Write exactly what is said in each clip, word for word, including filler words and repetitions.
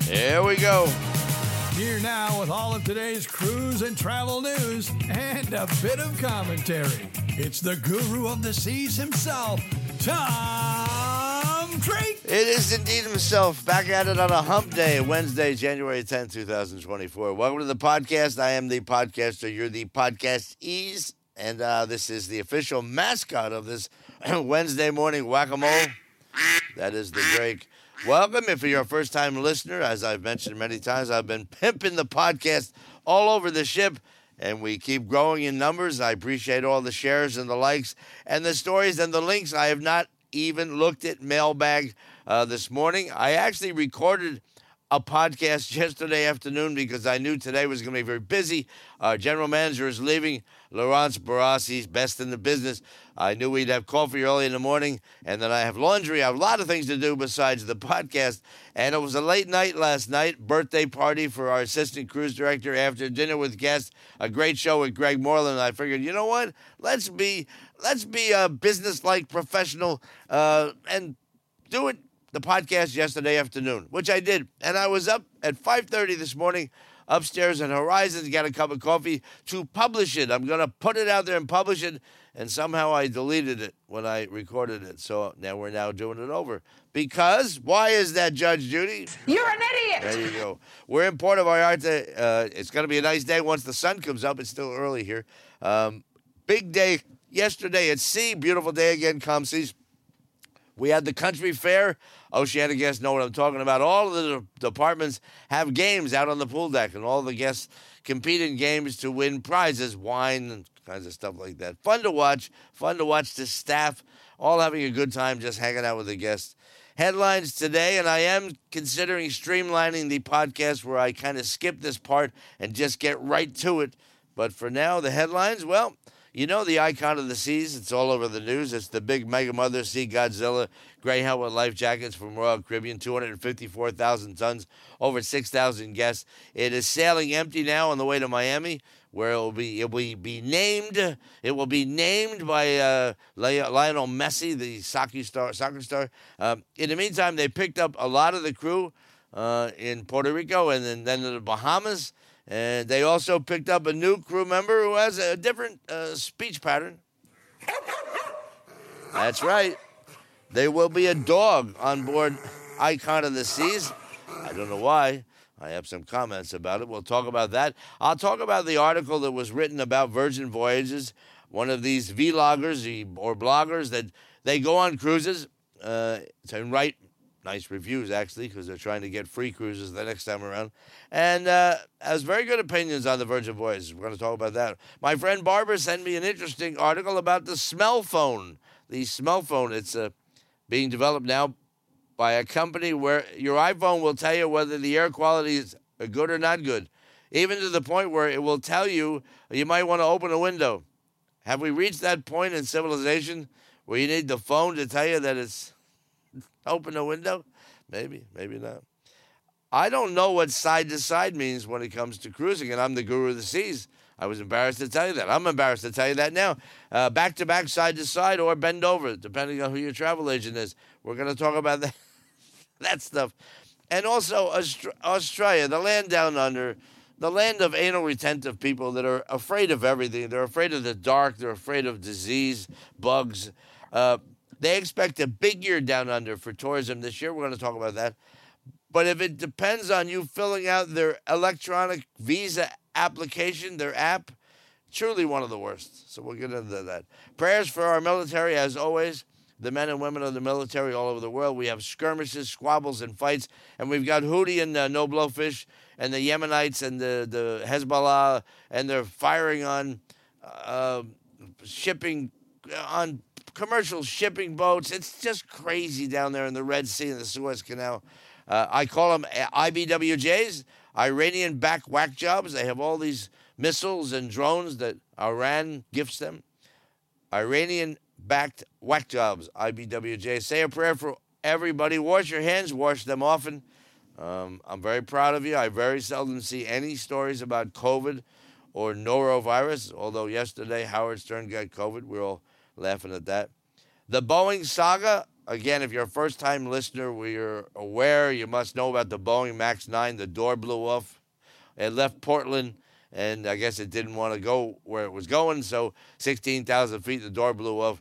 Here we go. Here now with all of today's cruise and travel news and a bit of commentary. It's the guru of the seas himself, Tom Drake. It is indeed himself, back at it on a hump day, Wednesday, January tenth, twenty twenty-four. Welcome to the podcast. I am the podcaster. You're the podcastees. And uh, this is the official mascot of this Wednesday morning whack-a-mole. That is the Drake. Welcome. If you're a first-time listener, as I've mentioned many times, I've been pimping the podcast all over the ship, and we keep growing in numbers. I appreciate all the shares and the likes and the stories and the links. I have not even looked at mailbag uh, this morning. I actually recorded a podcast yesterday afternoon because I knew today was going to be very busy. Our general manager is leaving, Lawrence Barassi's best in the business. I knew we'd have coffee early in the morning, and then I have laundry. I have a lot of things to do besides the podcast. And it was a late night last night, birthday party for our assistant cruise director after dinner with guests, a great show with Greg Moreland. I figured, you know what? Let's be let's be a business-like professional uh, and do it, the podcast yesterday afternoon, which I did. And I was up at five thirty this morning, upstairs at Horizons, got a cup of coffee to publish it. I'm going to put it out there and publish it. And somehow I deleted it when I recorded it. So now we're now doing it over. Because, why is that, Judge Judy? You're an idiot! There you go. We're in Puerto Vallarta. Uh, it's going to be a nice day once the sun comes up. It's still early here. Um, big day yesterday at sea. Beautiful day again, calm seas. We had the country fair. Oceania guests know what I'm talking about. All of the de- departments have games out on the pool deck, and all the guests compete in games to win prizes, wine, and kinds of stuff like that. Fun to watch. Fun to watch the staff all having a good time just hanging out with the guests. Headlines today, and I am considering streamlining the podcast where I kind of skip this part and just get right to it. But for now, the headlines, well, you know the Icon of the Seas. It's all over the news. It's the big mega mother sea Godzilla Greyhound with life jackets from Royal Caribbean, two hundred fifty-four thousand tons, over six thousand guests. It is sailing empty now on the way to Miami, where it will be it will be named. It will be named by uh, Lionel Messi, the soccer star. Soccer star. Um, in the meantime, they picked up a lot of the crew uh, in Puerto Rico and then, then in the Bahamas. And they also picked up a new crew member who has a different uh, speech pattern. That's right. There will be a dog on board Icon of the Seas. I don't know why. I have some comments about it. We'll talk about that. I'll talk about the article that was written about Virgin Voyages, one of these vloggers or bloggers that they go on cruises uh, and write nice reviews, actually, because they're trying to get free cruises the next time around. And uh, has very good opinions on the Virgin Voyages. We're going to talk about that. My friend Barbara sent me an interesting article about the smell phone. The smell phone, it's uh, being developed now by a company where your iPhone will tell you whether the air quality is good or not good, even to the point where it will tell you you might want to open a window. Have we reached that point in civilization where you need the phone to tell you that it's open a window? Maybe, maybe not. I don't know what side to side means when it comes to cruising, and I'm the guru of the seas. I was embarrassed to tell you that. I'm embarrassed to tell you that now. Uh, back to back, side to side, or bend over, depending on who your travel agent is. We're going to talk about that, that stuff. And also Aust- Australia, the land down under, the land of anal retentive people that are afraid of everything. They're afraid of the dark. They're afraid of disease, bugs, uh, they expect a big year down under for tourism this year. We're going to talk about that. But if it depends on you filling out their electronic visa application, their app, truly one of the worst. So we'll get into that. Prayers for our military, as always, the men and women of the military all over the world. We have skirmishes, squabbles, and fights. And we've got Houthi and uh, no blowfish and the Yemenites and the, the Hezbollah, and they're firing on uh, shipping on commercial shipping boats. It's just crazy down there in the Red Sea and the Suez Canal. Uh, I call them I B W Js, Iranian-backed whack jobs. They have all these missiles and drones that Iran gifts them. Iranian-backed whack jobs, I B W J. Say a prayer for everybody. Wash your hands. Wash them often. Um, I'm very proud of you. I very seldom see any stories about COVID or norovirus, although yesterday Howard Stern got COVID. We're all laughing at that. The Boeing saga. Again, if you're a first-time listener, we are aware you must know about the Boeing Max nine. The door blew off. It left Portland, and I guess it didn't want to go where it was going, so sixteen thousand feet, the door blew off.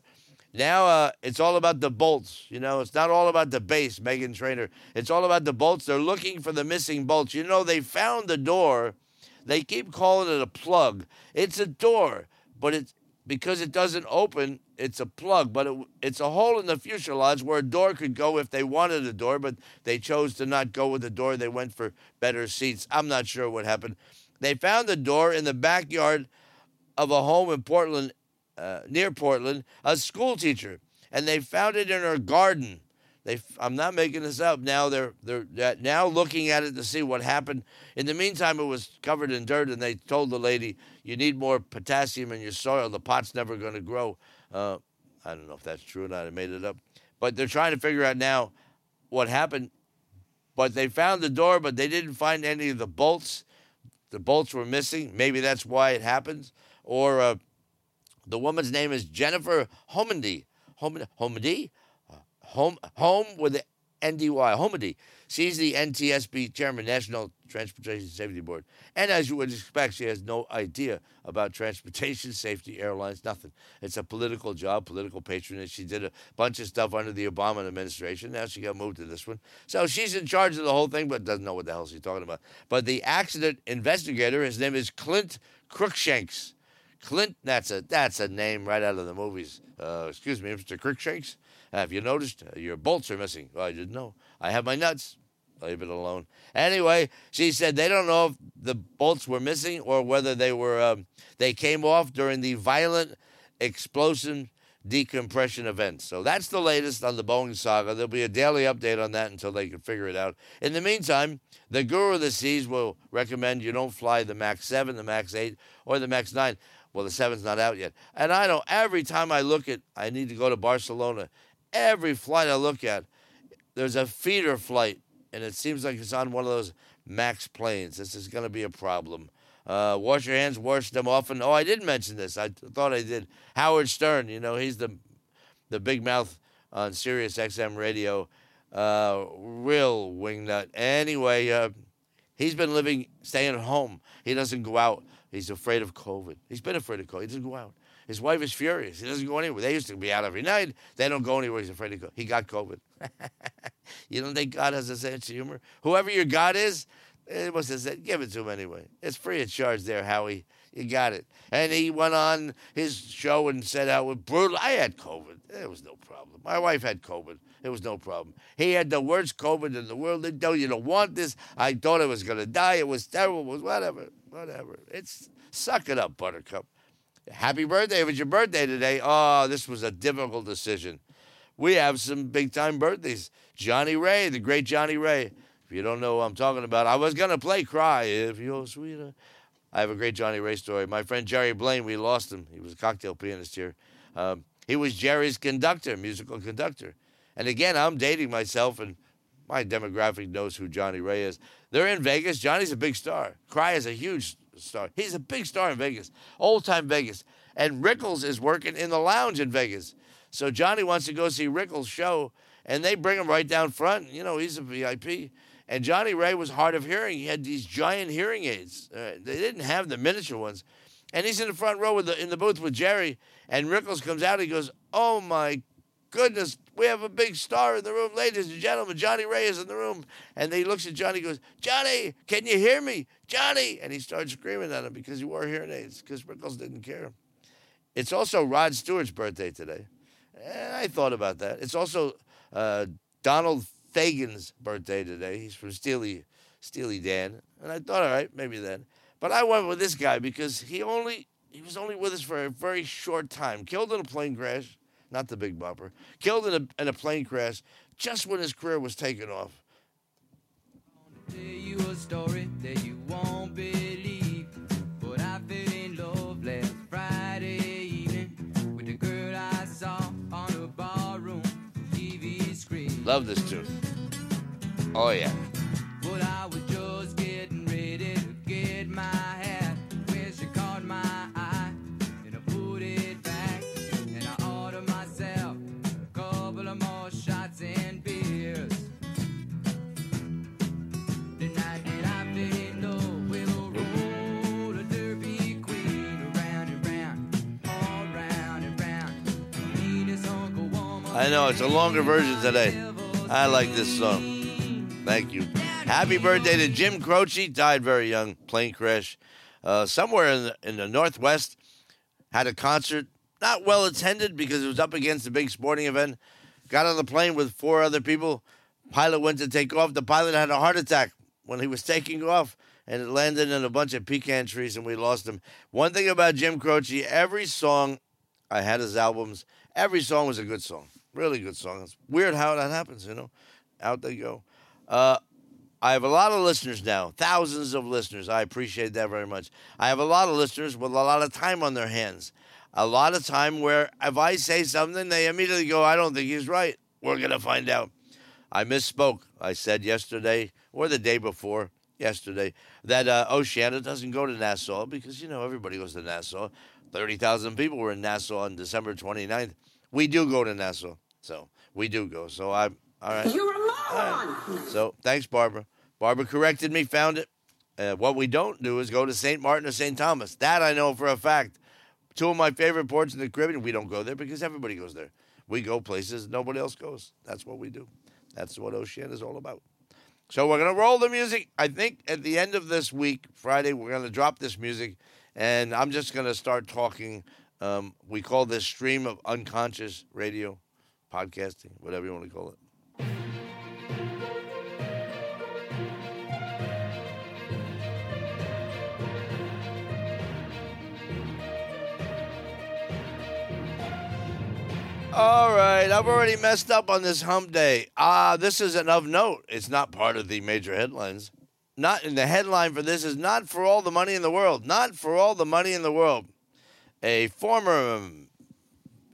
Now uh, it's all about the bolts. You know, it's not all about the base, Meghan Trainor. It's all about the bolts. They're looking for the missing bolts. You know, they found the door. They keep calling it a plug. It's a door, but it's because it doesn't open, it's a plug. But it, it's a hole in the fuselage where a door could go if they wanted a door, but they chose to not go with the door. They went for better seats. I'm not sure what happened. They found the door in the backyard of a home in Portland, uh, near Portland, a school teacher, and they found it in her garden. They, I'm not making this up. Now they're they're now looking at it to see what happened. In the meantime, it was covered in dirt, and they told the lady, "You need more potassium in your soil. The pot's never going to grow." Uh, I don't know if that's true or not. I made it up, but they're trying to figure out now what happened. But they found the door, but they didn't find any of the bolts. The bolts were missing. Maybe that's why it happens. Or uh, the woman's name is Jennifer Homendy. Homendy. Homendy. Home, home with the N D Y, Homendy. She's the N T S B chairman, National Transportation Safety Board. And as you would expect, she has no idea about transportation safety, airlines, nothing. It's a political job, political patronage. She did a bunch of stuff under the Obama administration. Now she got moved to this one. So she's in charge of the whole thing, but doesn't know what the hell she's talking about. But the accident investigator, his name is Clint Crookshanks. Clint, that's a that's a name right out of the movies. Uh, excuse me, Mister Crookshanks. Have you noticed? Your bolts are missing. Well, I didn't know. I have my nuts. Leave it alone. Anyway, she said they don't know if the bolts were missing or whether they were um, they came off during the violent explosion decompression event. So that's the latest on the Boeing saga. There'll be a daily update on that until they can figure it out. In the meantime, the Guru of the Seas will recommend you don't fly the Max seven, the Max eight, or the Max nine. Well, the seven's not out yet. And I know every time I look at, I need to go to Barcelona. Every flight I look at, there's a feeder flight, and it seems like it's on one of those Max planes. This is going to be a problem. Uh, wash your hands, wash them often. Oh, I did mention this. I th- thought I did. Howard Stern, you know, he's the the big mouth on Sirius X M radio. Uh, real wingnut. Anyway, uh, he's been living, staying at home. He doesn't go out. He's afraid of COVID. He's been afraid of COVID. He doesn't go out. His wife is furious. He doesn't go anywhere. They used to be out every night. They don't go anywhere. He's afraid to go. He got COVID. You don't think God has a sense of humor? Whoever your God is, it must have said, give it to him anyway. It's free of charge there, Howie. You got it. And he went on his show and said how brutal. I had COVID. It was no problem. My wife had COVID. It was no problem. He had the worst COVID in the world. They don't, you don't want this. I thought I was going to die. It was terrible. It was whatever. Whatever. It's suck it up, Buttercup. Happy birthday. It was your birthday today. Oh, this was a difficult decision. We have some big-time birthdays. Johnny Ray, the great Johnny Ray. If you don't know what I'm talking about, I was going to play Cry If You're Sweeter. I have a great Johnny Ray story. My friend Jerry Blaine, we lost him. He was a cocktail pianist here. Um, he was Jerry's conductor, musical conductor. And again, I'm dating myself, and my demographic knows who Johnny Ray is. They're in Vegas. Johnny's a big star. Cry is a huge star. He's a big star in Vegas, old-time Vegas. And Rickles is working in the lounge in Vegas. So Johnny wants to go see Rickles' show, and they bring him right down front. You know, he's a V I P. And Johnny Ray was hard of hearing. He had these giant hearing aids. Uh, they didn't have the miniature ones. And he's in the front row with the, in the booth with Jerry, and Rickles comes out and he goes, oh, my goodness, we have a big star in the room. Ladies and gentlemen, Johnny Ray is in the room. And he looks at Johnny and goes, Johnny, can you hear me? Johnny! And he starts screaming at him because he wore hearing aids, because Rickles didn't care. It's also Rod Stewart's birthday today. And I thought about that. It's also uh, Donald Fagen's birthday today. He's from Steely, Steely Dan. And I thought, all right, maybe then. But I went with this guy because he only he was only with us for a very short time. Killed in a plane crash, not the big bopper, killed in a, in a plane crash just when his career was taking off. Tell you a story that you won't believe, but I fell in love last Friday evening with the girl I saw on a ballroom T V screen. Love this tune. Oh yeah. Well, I was just getting ready to get my hat when she caught my eye and I put it back and I ordered myself a couple of more shots and beers. I know, it's a longer version today. I like this song. Thank you. Happy birthday to Jim Croce. Died very young. Plane crash. Uh, somewhere in the, in the Northwest. Had a concert. Not well attended because it was up against a big sporting event. Got on the plane with four other people. Pilot went to take off. The pilot had a heart attack when he was taking off, and it landed in a bunch of pecan trees, and we lost him. One thing about Jim Croce, every song, I had his albums, every song was a good song. Really good song. It's weird how that happens, you know. Out they go. Uh, I have a lot of listeners now, thousands of listeners. I appreciate that very much. I have a lot of listeners with a lot of time on their hands. A lot of time where if I say something, they immediately go, I don't think he's right. We're going to find out. I misspoke. I said yesterday or the day before yesterday that uh, Oceania doesn't go to Nassau because, you know, everybody goes to Nassau. thirty thousand people were in Nassau on December twenty-ninth. We do go to Nassau. So we do go. So I'm all right. You're a moron. Right. So thanks, Barbara. Barbara corrected me, found it. Uh, what we don't do is go to Saint Martin or Saint Thomas. That I know for a fact. Two of my favorite ports in the Caribbean, we don't go there because everybody goes there. We go places nobody else goes. That's what we do. That's what Oceania is all about. So we're going to roll the music. I think at the end of this week, Friday, we're going to drop this music, and I'm just going to start talking. Um, we call this stream of unconscious radio. Podcasting, whatever you want to call it. All right, I've already messed up on this hump day. Ah, this is an of note. It's not part of the major headlines. Not in the headline for this is not for all the money in the world. Not for all the money in the world. A former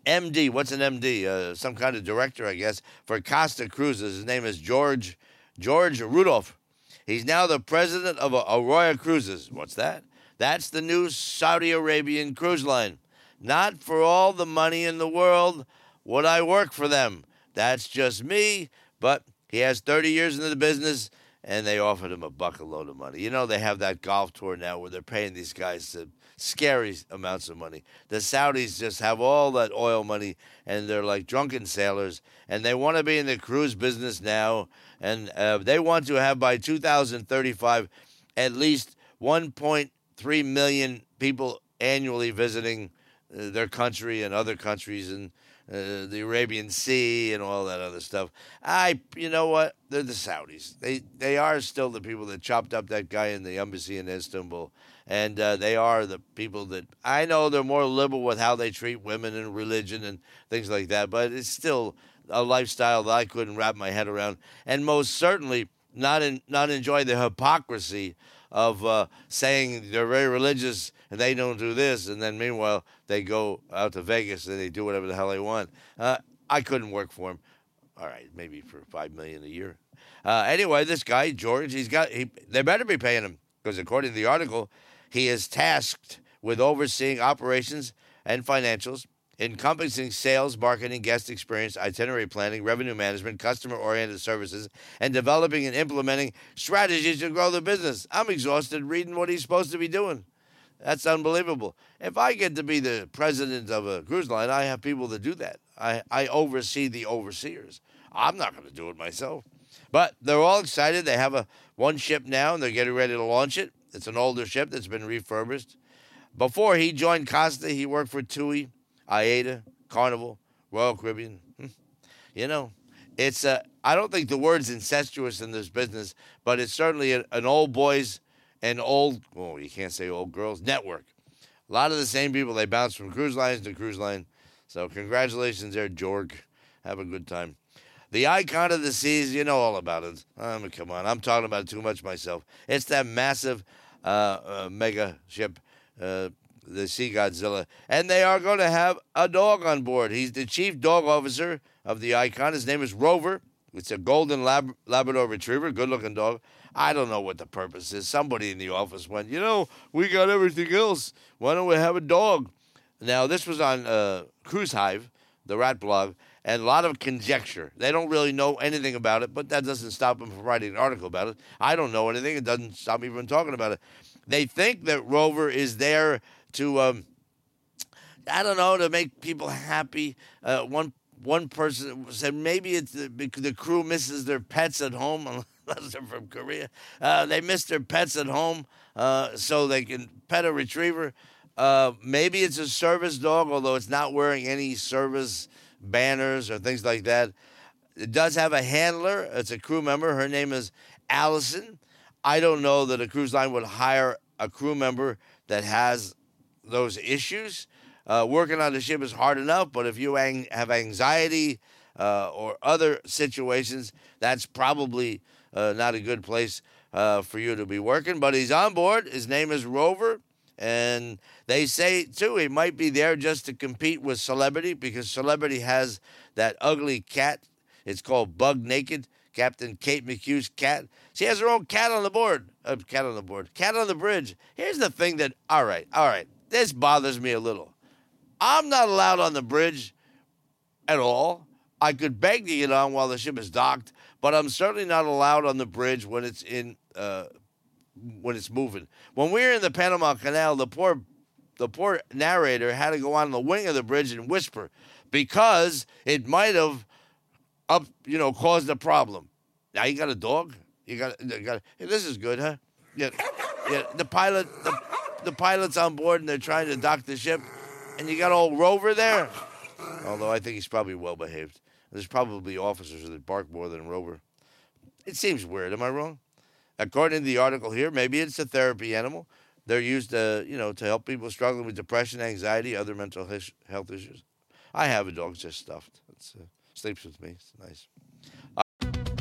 M D, what's an M D? Uh, some kind of director, I guess, for Costa Cruises. His name is George George Rudolph. He's now the president of Arroyo Cruises. What's that? That's the new Saudi Arabian cruise line. Not for all the money in the world would I work for them. That's just me, but he has thirty years into the business, and they offered him a bucket load of money. You know, they have that golf tour now where they're paying these guys to scary amounts of money. The Saudis just have all that oil money, and they're like drunken sailors, and they want to be in the cruise business now, and uh, they want to have by two thousand thirty-five at least one point three million people annually visiting uh, their country and other countries and uh, the Arabian Sea and all that other stuff. I, you know what? They're the Saudis. They they are still the people that chopped up that guy in the embassy in Istanbul. And uh, they are the people that I know they're more liberal with how they treat women and religion and things like that. But it's still a lifestyle that I couldn't wrap my head around. And most certainly not in, not enjoy the hypocrisy of uh, saying they're very religious and they don't do this. And then meanwhile, they go out to Vegas and they do whatever the hell they want. Uh, I couldn't work for them. All right, maybe for five million dollars a year. Uh, anyway, this guy, George, he's got. He, they better be paying him because according to the article, he is tasked with overseeing operations and financials, encompassing sales, marketing, guest experience, itinerary planning, revenue management, customer-oriented services, and developing and implementing strategies to grow the business. I'm exhausted reading what he's supposed to be doing. That's unbelievable. If I get to be the president of a cruise line, I have people that do that. I, I oversee the overseers. I'm not going to do it myself. But they're all excited. They have a one ship now, and they're getting ready to launch it. It's an older ship that's been refurbished. Before he joined Costa, he worked for T U I, I A T A, Carnival, Royal Caribbean. You know, it's a, I don't think the word's incestuous in this business, but it's certainly a, an old boys and old, well, oh, you can't say old girls, network. A lot of the same people, they bounce from cruise lines to cruise line. So congratulations there, Jorg. Have a good time. The Icon of the Seas, you know all about it. I mean, come on, I'm talking about it too much myself. It's that massive uh, uh, mega ship, uh, the Sea Godzilla, and they are going to have a dog on board. He's the chief dog officer of the Icon. His name is Rover. It's a golden lab- Labrador retriever, good-looking dog. I don't know what the purpose is. Somebody in the office went, you know, we got everything else. Why don't we have a dog? Now, this was on uh, Cruise Hive, the rat blog, and a lot of conjecture. They don't really know anything about it, but that doesn't stop them from writing an article about it. I don't know anything. It doesn't stop me from talking about it. They think that Rover is there to, um, I don't know, to make people happy. Uh, one one person said maybe it's the, the crew misses their pets at home, unless they're from Korea. Uh, they miss their pets at home uh, so they can pet a retriever. Uh, maybe it's a service dog, although it's not wearing any service banners or things like that. It does have a handler. It's a crew member. Her name is Allison. I don't know that a cruise line would hire a crew member that has those issues. Uh, working on the ship is hard enough, but if you ang- have anxiety uh, or other situations, that's probably uh, not a good place uh, for you to be working. But he's on board. His name is Rover. And they say, too, he might be there just to compete with Celebrity, because Celebrity has that ugly cat. It's called Bug Naked, Captain Kate McHugh's cat. She has her own cat on the board. Uh, cat on the board. Cat on the bridge. Here's the thing that, all right, all right, this bothers me a little. I'm not allowed on the bridge at all. I could beg to get on while the ship is docked, but I'm certainly not allowed on the bridge when it's in uh when it's moving. When we were in the Panama Canal, the poor the poor narrator had to go on the wing of the bridge and whisper because it might have up you know caused a problem. Now you got a dog? You got you got hey, this is good, huh? Yeah. Yeah, the pilot the, the pilot's on board and they're trying to dock the ship and you got old Rover there. Although I think he's probably well behaved. There's probably officers that bark more than Rover. It seems weird, am I wrong? According to the article here, maybe it's a therapy animal. They're used to, you know, to help people struggling with depression, anxiety, other mental his- health issues. I have a dog just stuffed. It's, uh, sleeps with me. It's nice. I-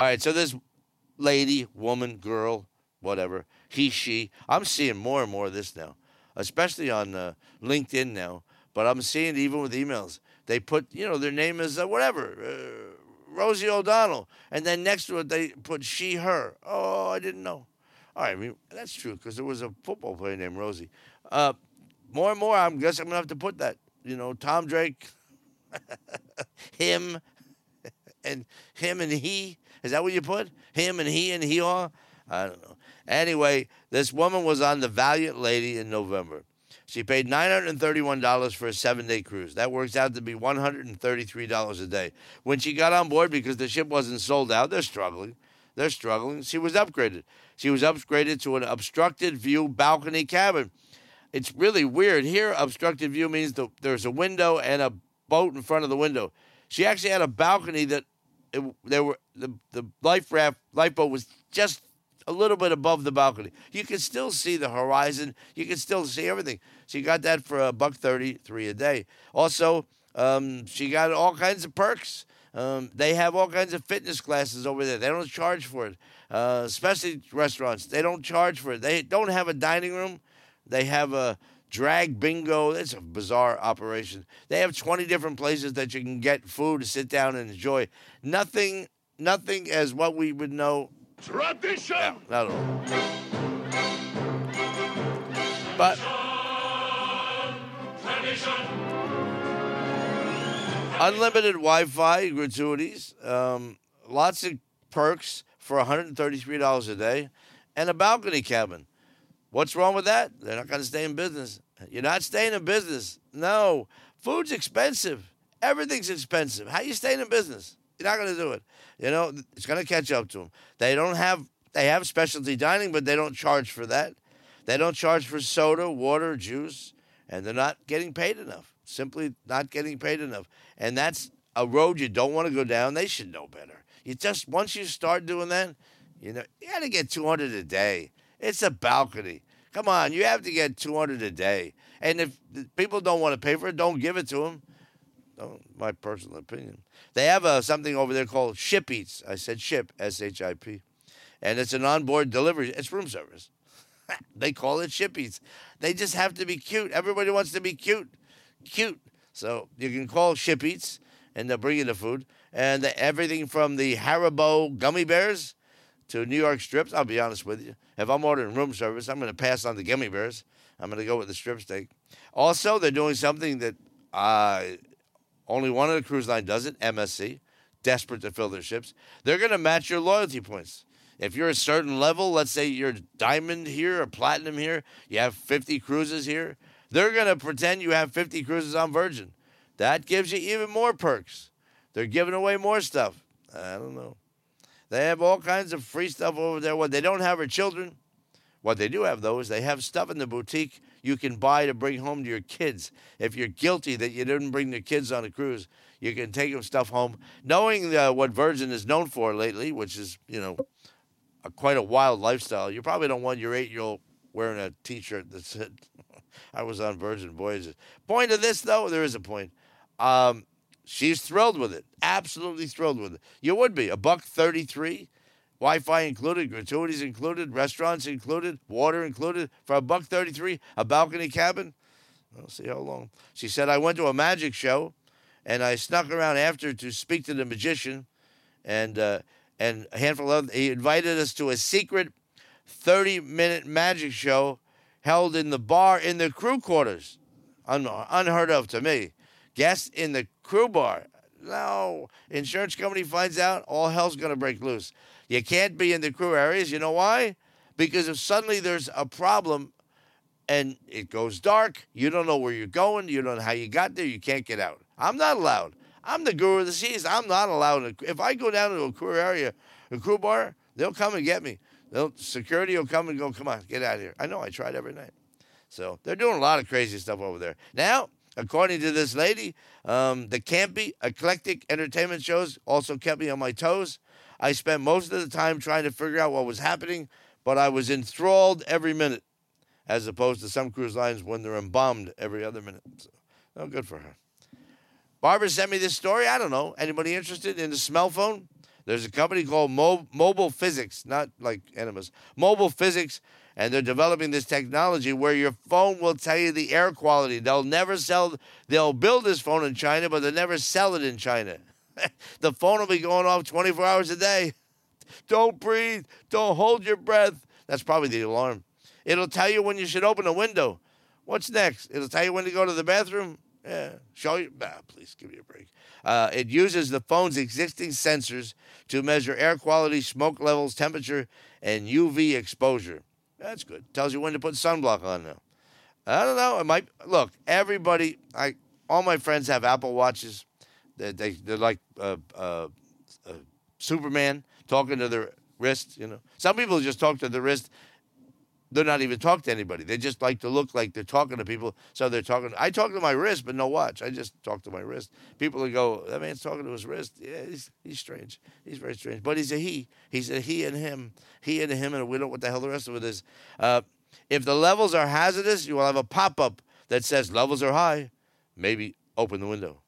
All right, so this lady, woman, girl, whatever, he, she, I'm seeing more and more of this now, especially on uh, LinkedIn now, but I'm seeing it even with emails. They put, you know, their name is uh, whatever, uh, Rosie O'Donnell. And then next to it, they put she, her. Oh, I didn't know. All right, I mean, that's true, because there was a football player named Rosie. Uh, more and more, I guess I'm going to have to put that. You know, Tom Drake, him, and him and he. Is that what you put? Him and he and he are? I don't know. Anyway, this woman was on the Valiant Lady in November. She paid nine hundred thirty-one dollars for a seven-day cruise. That works out to be one hundred thirty-three dollars a day. When she got on board, because the ship wasn't sold out, they're struggling. They're struggling. She was upgraded. She was upgraded to an obstructed view balcony cabin. It's really weird. Here, obstructed view means the, there's a window and a boat in front of the window. She actually had a balcony that it, they were the, the life raft, lifeboat was just a little bit above the balcony. You can still see the horizon. You can still see everything. So you got that for a buck thirty-three a day. Also, um, she got all kinds of perks. Um, they have all kinds of fitness classes over there. They don't charge for it, uh, especially restaurants. They don't charge for it. They don't have a dining room. They have a drag bingo. That's a bizarre operation. They have twenty different places that you can get food, sit down, and enjoy. Nothing, nothing as what we would know. Tradition. No, not at all. But tradition. Unlimited Wi-Fi gratuities, um, lots of perks for one hundred thirty-three dollars a day, and a balcony cabin. What's wrong with that? They're not going to stay in business. You're not staying in business. No, food's expensive. Everything's expensive. How you staying in business? You're not going to do it. You know, it's going to catch up to them. They don't have, they have specialty dining, but they don't charge for that. They don't charge for soda, water, juice, and they're not getting paid enough. Simply not getting paid enough. And that's a road you don't want to go down. They should know better. You just, once you start doing that, you know, you got to get two hundred a day. It's a balcony. Come on, you have to get two hundred a day. And if people don't want to pay for it, don't give it to them. Don't, my personal opinion. They have a, something over there called Ship Eats. I said ship, S H I P. And it's an onboard delivery. It's room service. They call it Ship Eats. They just have to be cute. Everybody wants to be cute. Cute. So you can call Ship Eats, and they'll bring you the food. And the, everything from the Haribo gummy bears to New York strips, I'll be honest with you. If I'm ordering room service, I'm going to pass on the gummy bears. I'm going to go with the strip steak. Also, they're doing something that uh, only one of the cruise line does it, M S C, desperate to fill their ships. They're going to match your loyalty points. If you're a certain level, let's say you're diamond here or platinum here, you have fifty cruises here, they're going to pretend you have fifty cruises on Virgin. That gives you even more perks. They're giving away more stuff. I don't know. They have all kinds of free stuff over there. What they don't have are children. What they do have, though, is they have stuff in the boutique you can buy to bring home to your kids. If you're guilty that you didn't bring the kids on a cruise, you can take them stuff home. Knowing uh, what Virgin is known for lately, which is, you know, a, quite a wild lifestyle, you probably don't want your eight-year-old wearing a T-shirt that said, I was on Virgin Voyages. Point of this, though, there is a point. Um, she's thrilled with it. Absolutely thrilled with it. You would be. A buck thirty-three. Wi-Fi included, gratuities included, restaurants included, water included. For a buck thirty-three, a balcony cabin. I'll see how long. She said, I went to a magic show, and I snuck around after to speak to the magician, and uh, and a handful of he invited us to a secret thirty-minute magic show held in the bar in the crew quarters. Un- unheard of to me. Guests in the crew bar. No. Insurance company finds out, all hell's going to break loose. You can't be in the crew areas. You know why? Because if suddenly there's a problem and it goes dark, you don't know where you're going. You don't know how you got there. You can't get out. I'm not allowed. I'm the guru of the seas. I'm not allowed. If I go down to a crew area, a crew bar, they'll come and get me. They'll, security will come and go, come on, get out of here. I know. I tried every night. So they're doing a lot of crazy stuff over there. Now, according to this lady, um, the campy, eclectic entertainment shows also kept me on my toes. I spent most of the time trying to figure out what was happening, but I was enthralled every minute, as opposed to some cruise lines when they're embalmed every other minute. So, no good for her. Barbara sent me this story. I don't know. Anybody interested in the smell phone? There's a company called Mo- Mobile Physics, not like enemas, Mobile Physics, and they're developing this technology where your phone will tell you the air quality. They'll never sell, they'll build this phone in China, but they'll never sell it in China. The phone will be going off twenty-four hours a day. Don't breathe. Don't hold your breath. That's probably the alarm. It'll tell you when you should open a window. What's next? It'll tell you when to go to the bathroom. Yeah. Show you. Nah, please give me a break. Uh, it uses the phone's existing sensors to measure air quality, smoke levels, temperature, and U V exposure. That's good. Tells you when to put sunblock on now. I don't know. It might. Look, everybody, I, all my friends have Apple Watches. They, they, they're like uh, uh, uh, Superman talking to their wrist, you know. Some people just talk to their wrist. They're not even talking to anybody. They just like to look like they're talking to people, so they're talking. I talk to my wrist, but no watch. I just talk to my wrist. People will go, that man's talking to his wrist. Yeah, he's, he's strange. He's very strange. But he's a he. He's a he and him. He and him, and we don't know what the hell the rest of it is. Uh, if the levels are hazardous, you will have a pop-up that says levels are high. Maybe open the window.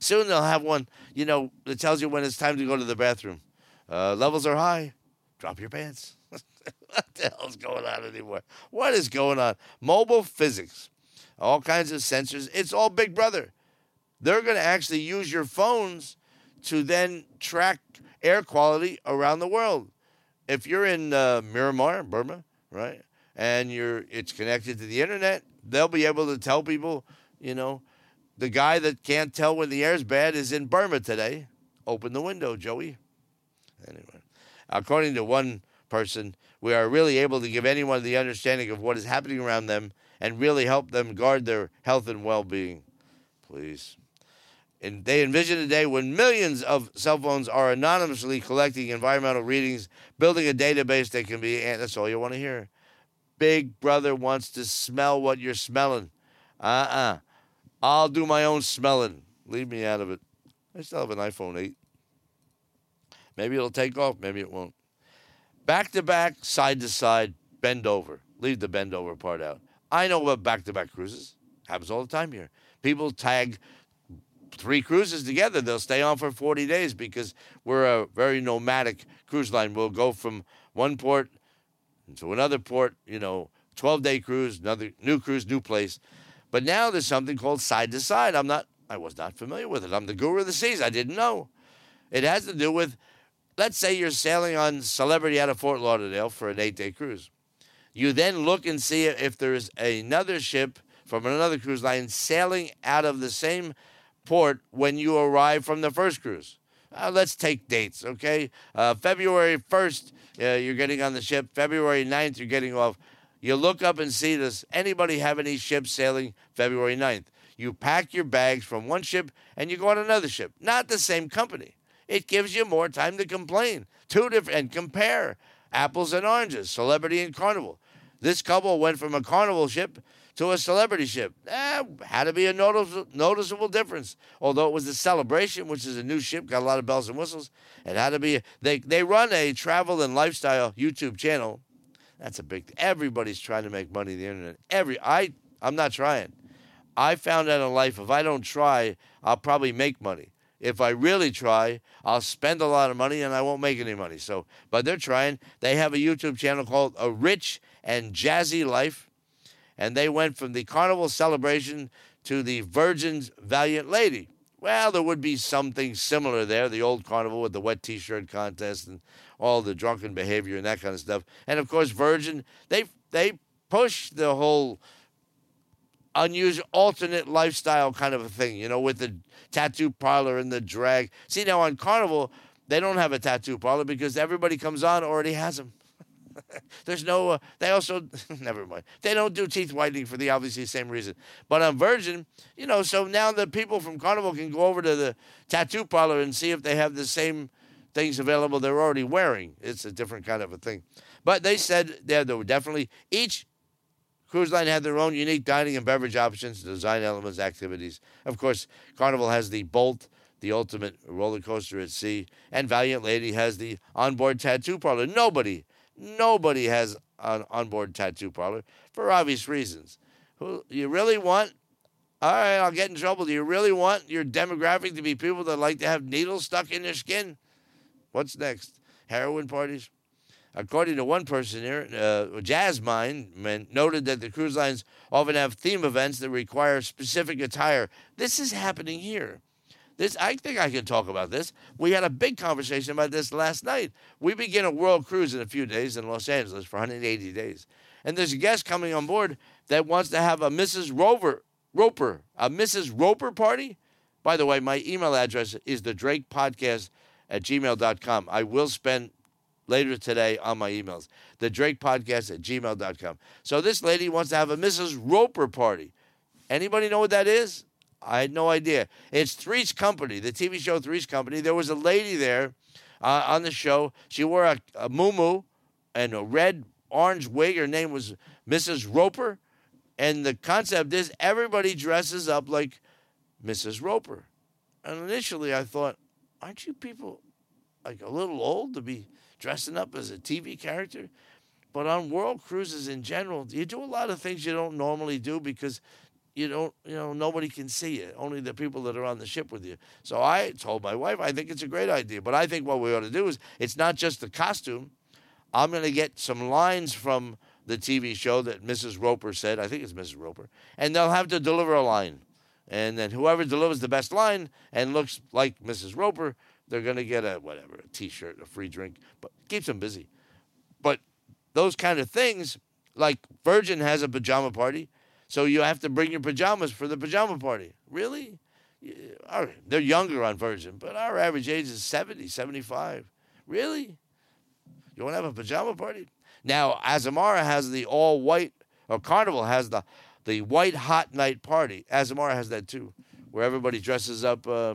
Soon they'll have one, you know, that tells you when it's time to go to the bathroom. Uh, levels are high. Drop your pants. What the hell's going on anymore? What is going on? Mobile physics. All kinds of sensors. It's all Big Brother. They're going to actually use your phones to then track air quality around the world. If you're in uh, Myanmar, Burma, right, and you're it's connected to the internet, they'll be able to tell people, you know, the guy that can't tell when the air's bad is in Burma today. Open the window, Joey. Anyway, according to one person, we are really able to give anyone the understanding of what is happening around them and really help them guard their health and well-being. please. And they envision a day when millions of cell phones are anonymously collecting environmental readings, building a database that can be, and that's all you want to hear. Big Brother wants to smell what you're smelling. Uh-uh. I'll do my own smelling. Leave me out of it. I still have an iPhone eight. Maybe it'll take off. Maybe it won't. Back to back, side to side, bend over. Leave the bend over part out. I know about back to back cruises. Happens all the time here. People tag three cruises together. They'll stay on for forty days because we're a very nomadic cruise line. We'll go from one port to another port, you know, twelve-day cruise, another new cruise, new place. But now there's something called side to side. I'm not, I was not familiar with it. I'm the guru of the seas. I didn't know. It has to do with, let's say you're sailing on Celebrity out of Fort Lauderdale for an eight-day cruise. You then look and see if there is another ship from another cruise line sailing out of the same port when you arrive from the first cruise. Uh, let's take dates, okay? Uh, February first, uh, you're getting on the ship. February ninth, you're getting off. You look up and see, does anybody have any ships sailing February ninth? You pack your bags from one ship and you go on another ship. Not the same company. It gives you more time to complain. Two different, and compare apples and oranges, Celebrity and Carnival. This couple went from a Carnival ship to a Celebrity ship. Eh, had to be a notice- noticeable difference. Although it was the Celebration, which is a new ship, got a lot of bells and whistles. It had to be, they, they run a travel and lifestyle YouTube channel. That's a big, everybody's trying to make money on the internet. Every, I, I'm not trying. I found out in life, if I don't try, I'll probably make money. If I really try, I'll spend a lot of money and I won't make any money. So, but they're trying. They have a YouTube channel called A Rich and Jazzy Life. And they went from the Carnival Celebration to the Virgin's Valiant Lady. Well, there would be something similar there, the old Carnival with the wet T-shirt contest and all the drunken behavior and that kind of stuff. And, of course, Virgin, they they push the whole unusual alternate lifestyle kind of a thing, you know, with the tattoo parlor and the drag. See, now on Carnival, they don't have a tattoo parlor because everybody comes on already has them. There's no, uh, they also, never mind. They don't do teeth whitening for the obviously same reason. But on Virgin, you know, so now the people from Carnival can go over to the tattoo parlor and see if they have the same things available they're already wearing. It's a different kind of a thing. But they said there were definitely, each cruise line had their own unique dining and beverage options, design elements, activities. Of course, Carnival has the Bolt, the ultimate roller coaster at sea, and Valiant Lady has the onboard tattoo parlor. Nobody Nobody has an onboard tattoo parlor for obvious reasons. Who you really want? All right, I'll get in trouble. Do you really want your demographic to be people that like to have needles stuck in their skin? What's next? Heroin parties? According to one person here, uh, Jasmine noted that the cruise lines often have theme events that require specific attire. This is happening here. This, I think I can talk about this. We had a big conversation about this last night. We begin a world cruise in a few days in Los Angeles for one hundred eighty days. And there's a guest coming on board that wants to have a Missus Rover, Roper, a Missus Roper party. By the way, my email address is the drake podcast at gmail dot com. I will spend later today on my emails, the drake podcast at gmail dot com. So this lady wants to have a Missus Roper party. Anybody know what that is? I had no idea. It's Three's Company, the T V show Three's Company. There was a lady there uh, on the show. She wore a, a muumuu and a red orange wig. Her name was Missus Roper. And the concept is everybody dresses up like Missus Roper. And initially I thought, aren't you people like a little old to be dressing up as a T V character? But on world cruises in general, you do a lot of things you don't normally do because You don't, you know, nobody can see it. Only the people that are on the ship with you. So I told my wife, I think it's a great idea. But I think what we ought to do is, it's not just the costume. I'm going to get some lines from the T V show that Missus Roper said. I think it's Missus Roper. And they'll have to deliver a line. And then whoever delivers the best line and looks like Missus Roper, they're going to get a, whatever, a T-shirt, a free drink. But keeps them busy. But those kind of things, like Virgin has a pajama party. So you have to bring your pajamas for the pajama party. Really? Yeah, all right. They're younger on Virgin, but our average age is seventy, seventy-five. Really? You want to have a pajama party? Now, Azamara has the all-white, or Carnival has the, the white hot night party. Azamara has that too. where everybody dresses up, uh,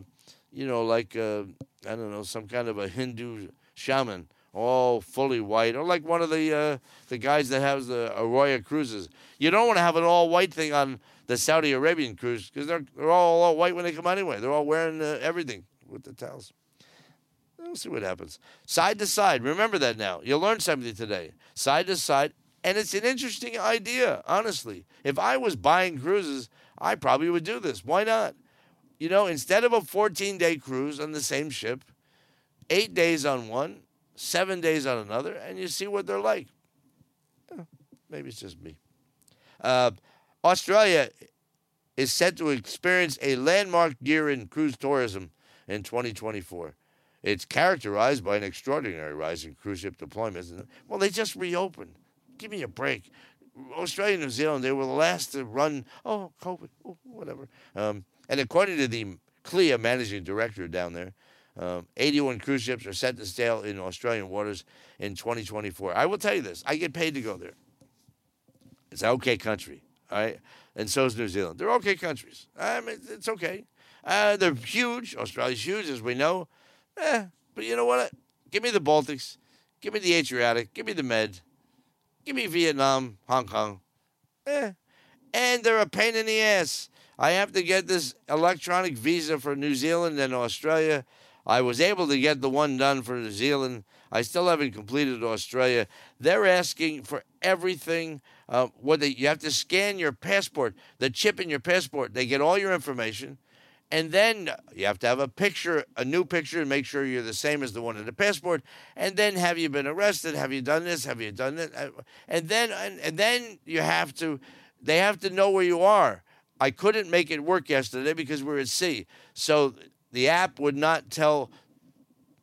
you know, like, uh, I don't know, some kind of a Hindu shaman, all fully white, or like one of the uh, the guys that has the Arroyo Cruises. You don't want to have an all-white thing on the Saudi Arabian cruise because they're, they're all, all white when they come anyway. They're all wearing uh, everything with the towels. We'll see what happens. Side to side. Remember that now. You'll learn something today. Side to side. And it's an interesting idea, honestly. If I was buying cruises, I probably would do this. Why not? You know, instead of a fourteen-day cruise on the same ship, eight days on one, seven days on another, and you see what they're like. Yeah, maybe it's just me. Uh, Australia is set to experience a landmark year in cruise tourism in twenty twenty-four. It's characterized by an extraordinary rise in cruise ship deployments. Well, they just reopened. Give me a break. Australia and New Zealand, they were the last to run, oh, COVID, oh, whatever. Um, and according to the C L I A managing director down there, um, eighty-one cruise ships are set to sail in Australian waters in twenty twenty-four. I will tell you this. I get paid to go there. It's an okay country, all right? And so is New Zealand. They're okay countries. I mean, it's okay. Uh, they're huge. Australia's huge, as we know. Eh, but you know what? Give me the Baltics. Give me the Adriatic. Give me the Med. Give me Vietnam, Hong Kong. Eh. And they're a pain in the ass. I have to get this electronic visa for New Zealand and Australia. I was able to get the one done for New Zealand. I still haven't completed Australia. They're asking for everything. Uh, what they, you have to scan your passport, the chip in your passport. They get all your information. And then you have to have a picture, a new picture, and make sure you're the same as the one in the passport. And then, have you been arrested? Have you done this? Have you done that? And then, and, and then you have to, they have to know where you are. I couldn't make it work yesterday because we were at sea. So the app would not tell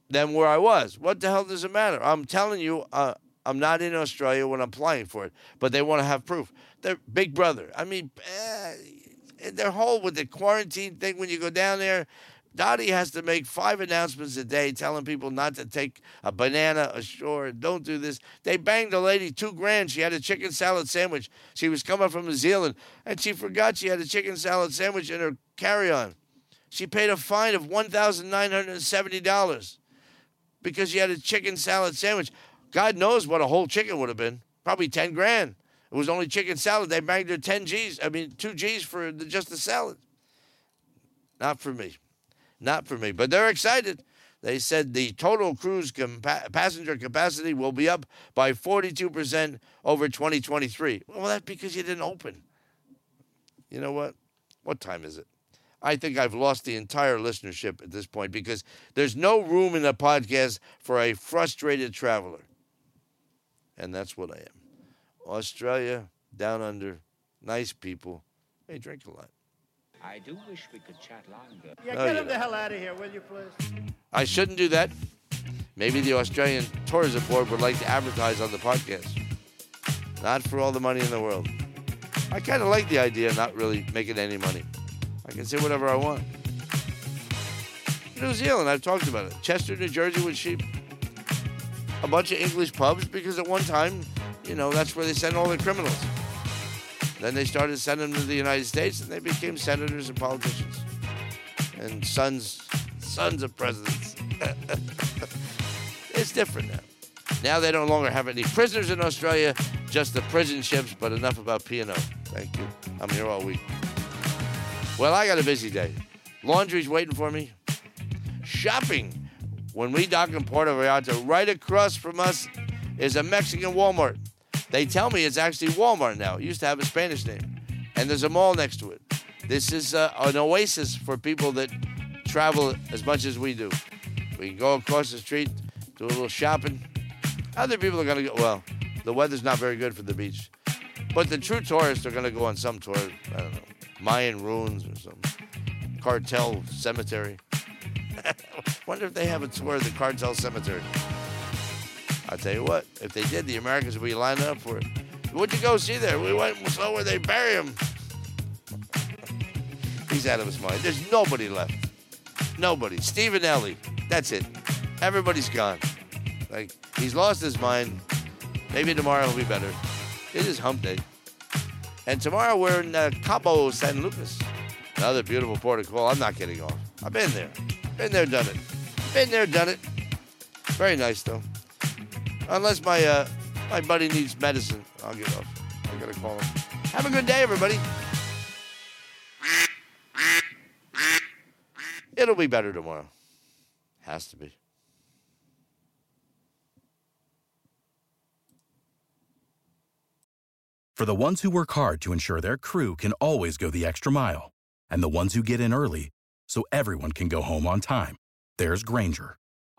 them where I was. What the hell does it matter? I'm telling you, uh, I'm not in Australia when I'm applying for it. But they want to have proof. They're Big Brother. I mean, eh, and their whole with the quarantine thing when you go down there, Dottie has to make five announcements a day telling people not to take a banana ashore, don't do this. They banged a lady two grand. She had a chicken salad sandwich. She was coming from New Zealand, and she forgot she had a chicken salad sandwich in her carry-on. She paid a fine of one thousand nine hundred seventy dollars because she had a chicken salad sandwich. God knows what a whole chicken would have been, probably ten grand. It was only chicken salad. They banged her ten G's. I mean, two G's for the, just the salad. Not for me. Not for me. But they're excited. They said the total cruise compa- passenger capacity will be up by forty-two percent over twenty twenty-three. Well, that's because you didn't open. You know what? What time is it? I think I've lost the entire listenership at this point because there's no room in the podcast for a frustrated traveler. And that's what I am. Australia, down under, nice people. They drink a lot. I do wish we could chat longer. Yeah, no, get him the hell out of here, will you, please? I shouldn't do that. Maybe the Australian Tourism Board would like to advertise on the podcast. Not for all the money in the world. I kind of like the idea of not really making any money. I can say whatever I want. New Zealand, I've talked about it. Chester, New Jersey, with sheep. A bunch of English pubs because at one time, you know, that's where they sent all the criminals. Then they started sending them to the United States, and they became senators and politicians and sons sons of presidents. It's different now. Now they no longer have any prisoners in Australia, just the prison ships, but enough about P and O. Thank you. I'm here all week. Well, I got a busy day. Laundry's waiting for me. Shopping. When we dock in Puerto Vallarta, right across from us is a Mexican Walmart. They tell me it's actually Walmart now. It used to have a Spanish name. And there's a mall next to it. This is uh, an oasis for people that travel as much as we do. We can go across the street, do a little shopping. Other people are going to go, well, the weather's not very good for the beach. But the true tourists are going to go on some tour, I don't know, Mayan ruins or some cartel cemetery. Wonder if they have a tour of the cartel cemetery. I'll tell you what, if they did, the Americans would be lining up for it. What'd you go see there? We went and saw where they bury him. He's out of his mind. There's nobody left. Nobody. Steve and Ellie. That's it. Everybody's gone. Like, he's lost his mind. Maybe tomorrow he'll be better. It is hump day. And tomorrow we're in uh, Cabo San Lucas. Another beautiful port of call. I'm not getting off. I've been there. Been there, done it. Been there, done it. Very nice, though. Unless my uh, my buddy needs medicine, I'll get off. I gotta call him. Have a good day, everybody. It'll be better tomorrow. Has to be. For the ones who work hard to ensure their crew can always go the extra mile, and the ones who get in early so everyone can go home on time, there's Grainger,